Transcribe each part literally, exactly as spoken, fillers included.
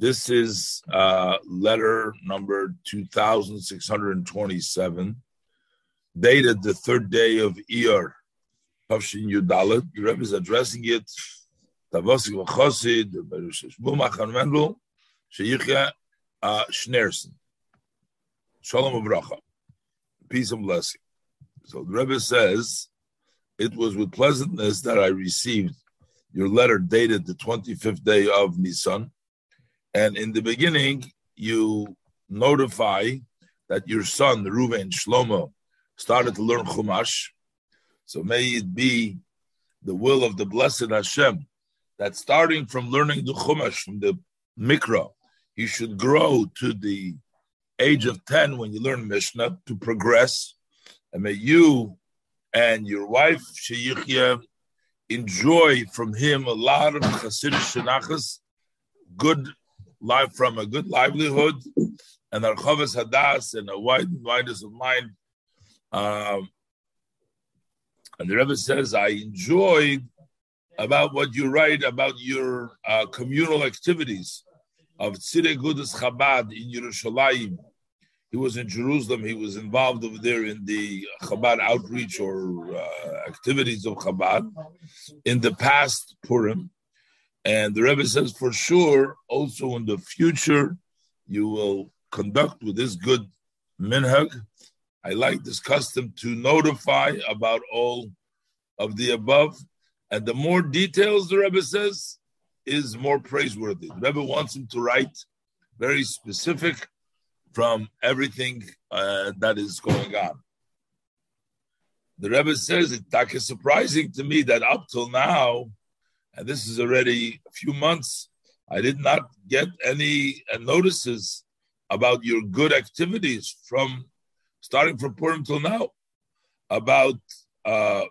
This is uh, letter number two thousand six hundred twenty-seven, dated the third day of Iyar, Tavshin Yudalet. The Rebbe is addressing it. Tavosik uh, v'chassid, B'Rusheshbum Achan Mendel, Sheyichia Shnerson. Shalom Avracha. Peace and blessing. So the Rebbe says, it was with pleasantness that I received your letter dated the twenty-fifth day of Nisan. And in the beginning, you notify that your son, Ruben Shlomo, started to learn Chumash. So may it be the will of the blessed Hashem that starting from learning the Chumash, from the Mikra, you should grow to the age of ten when you learn Mishnah to progress. And may you and your wife, Sheyichia, enjoy from him a lot of Chassid Shinnachas, good life from a good livelihood, and our chavas hadas and a wide wideness of mind. Um, and the Rebbe says, I enjoyed about what you write about your uh, communal activities of Tzeirei Agudas Chabad in Yerushalayim. He was in Jerusalem. He was involved over there in the Chabad outreach or uh, activities of Chabad in the past Purim. And the Rebbe says, for sure, also in the future, you will conduct with this good minhag. I like this custom to notify about all of the above. And the more details, the Rebbe says, is more praiseworthy. The Rebbe wants him to write very specific from everything uh, that is going on. The Rebbe says, it's surprising to me that up till now, and this is already a few months, I did not get any notices about your good activities from starting from Purim till now, about uh,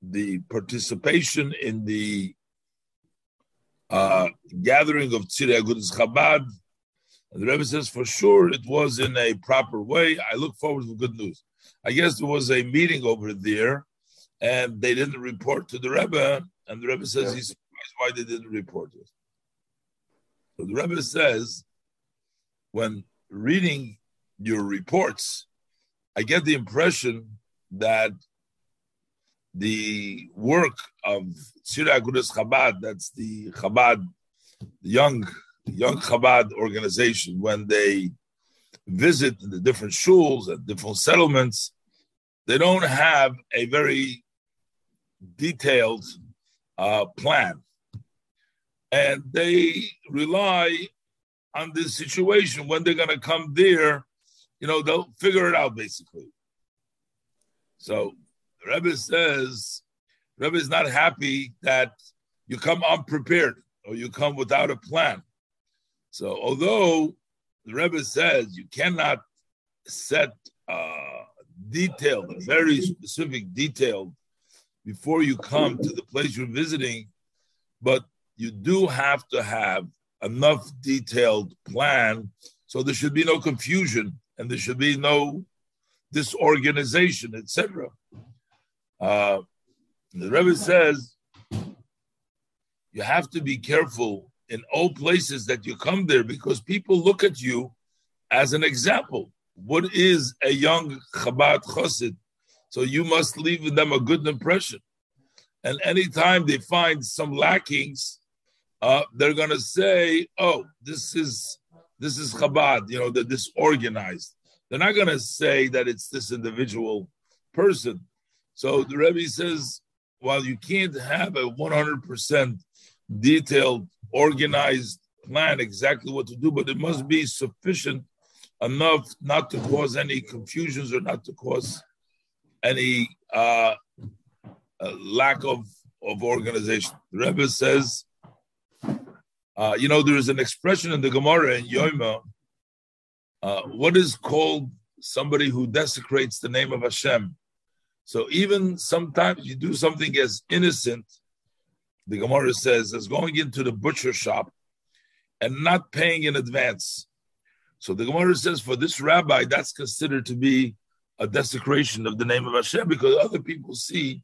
the participation in the uh, gathering of Tzeirei Agudas Chabad. And the Rebbe says, for sure, it was in a proper way. I look forward to good news. I guess there was a meeting over there, and they didn't report to the Rebbe. And the Rebbe says yeah. He's surprised why they didn't report it. So the Rebbe says, when reading your reports, I get the impression that the work of Tzeirei Agudas Chabad, that's the Chabad, the young, the young Chabad organization, when they visit the different shuls and different settlements, they don't have a very detailed Uh, plan. And they rely on this situation. When they're going to come there, you know, they'll figure it out, basically. So the Rebbe says, Rebbe is not happy that you come unprepared or you come without a plan. So although the Rebbe says you cannot set uh, detailed, very specific detailed before you come to the place you're visiting, but you do have to have enough detailed plan so there should be no confusion and there should be no disorganization, et cetera. Uh, the Rebbe says you have to be careful in all places that you come there because people look at you as an example. What is a young Chabad Chassid? So you must leave them a good impression. And anytime they find some lackings, uh, they're going to say, oh, this is this is Chabad, you know, they're disorganized. They're not going to say that it's this individual person. So the Rebbe says, while you can't have a one hundred percent detailed, organized plan exactly what to do, but it must be sufficient enough not to cause any confusions or not to cause any uh, uh, lack of, of organization. The Rebbe says, uh, you know, there is an expression in the Gemara in Yoima, uh, what is called somebody who desecrates the name of Hashem. So even sometimes you do something as innocent, the Gemara says, as going into the butcher shop and not paying in advance. So the Gemara says, for this rabbi, that's considered to be a desecration of the name of Hashem because other people see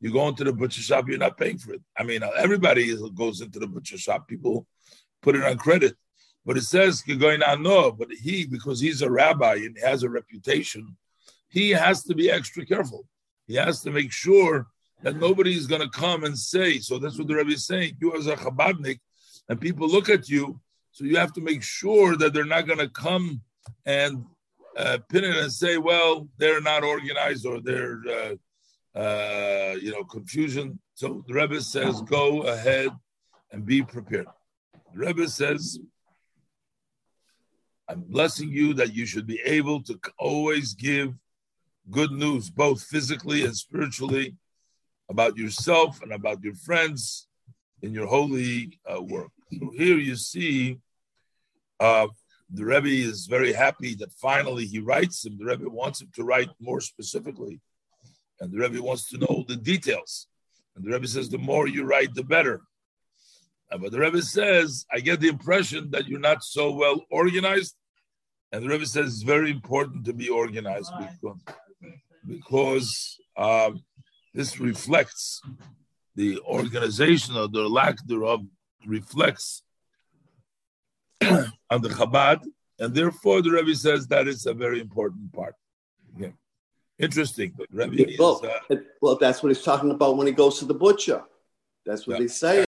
you go into the butcher shop, you're not paying for it. I mean, everybody goes into the butcher shop. People put it on credit. But it says, but he, because he's a rabbi and has a reputation, he has to be extra careful. He has to make sure that nobody is going to come and say, so that's what the Rebbe is saying, you as a chabadnik, and people look at you, so you have to make sure that they're not going to come and uh, pin it and say, well, they're not organized or they're, uh, uh, you know, confusion. So the Rebbe says, go ahead and be prepared. The Rebbe says, I'm blessing you that you should be able to always give good news, both physically and spiritually, about yourself and about your friends in your holy uh, work. So here you see uh, the Rebbe is very happy that finally he writes him. The Rebbe wants him to write more specifically. And the Rebbe wants to know the details. And the Rebbe says, the more you write, the better. But the Rebbe says, I get the impression that you're not so well organized. And the Rebbe says, it's very important to be organized because, because um, this reflects the organization or the lack thereof reflects on the Chabad. And therefore, the Rebbe says that it's a very important part. Yeah. Interesting. But Rebbe well, is, uh, well, that's what he's talking about when he goes to the butcher. That's what yeah. they say.